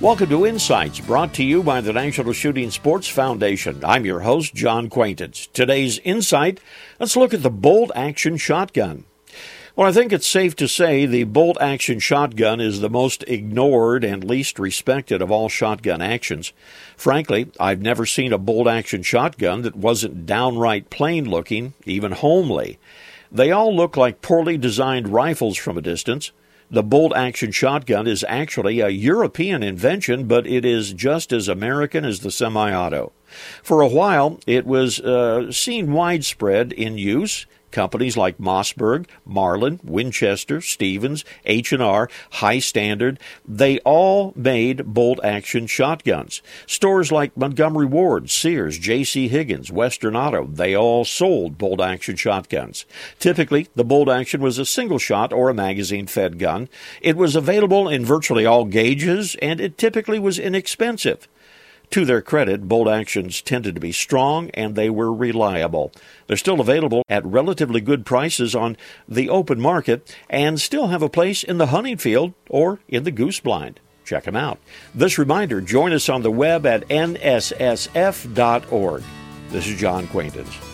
Welcome to Insights, brought to you by the National Shooting Sports Foundation. I'm your host, John Quaintance. Today's Insight, let's look at the bolt-action shotgun. Well, I think it's safe to say the bolt-action shotgun is the most ignored and least respected of all shotgun actions. Frankly, I've never seen a bolt-action shotgun that wasn't downright plain-looking, even homely. They all look like poorly designed rifles from a distance. The bolt-action shotgun is actually a European invention, but it is just as American as the semi-auto. For a while, it was seen widespread in use. Companies like Mossberg, Marlin, Winchester, Stevens, H&R, High Standard, they all made bolt-action shotguns. Stores like Montgomery Ward, Sears, J.C. Higgins, Western Auto, they all sold bolt-action shotguns. Typically, the bolt-action was a single-shot or a magazine-fed gun. It was available in virtually all gauges, and it typically was inexpensive. To their credit, bolt actions tended to be strong and they were reliable. They're still available at relatively good prices on the open market and still have a place in the hunting field or in the goose blind. Check them out. This reminder, join us on the web at nssf.org. This is John Quaintance.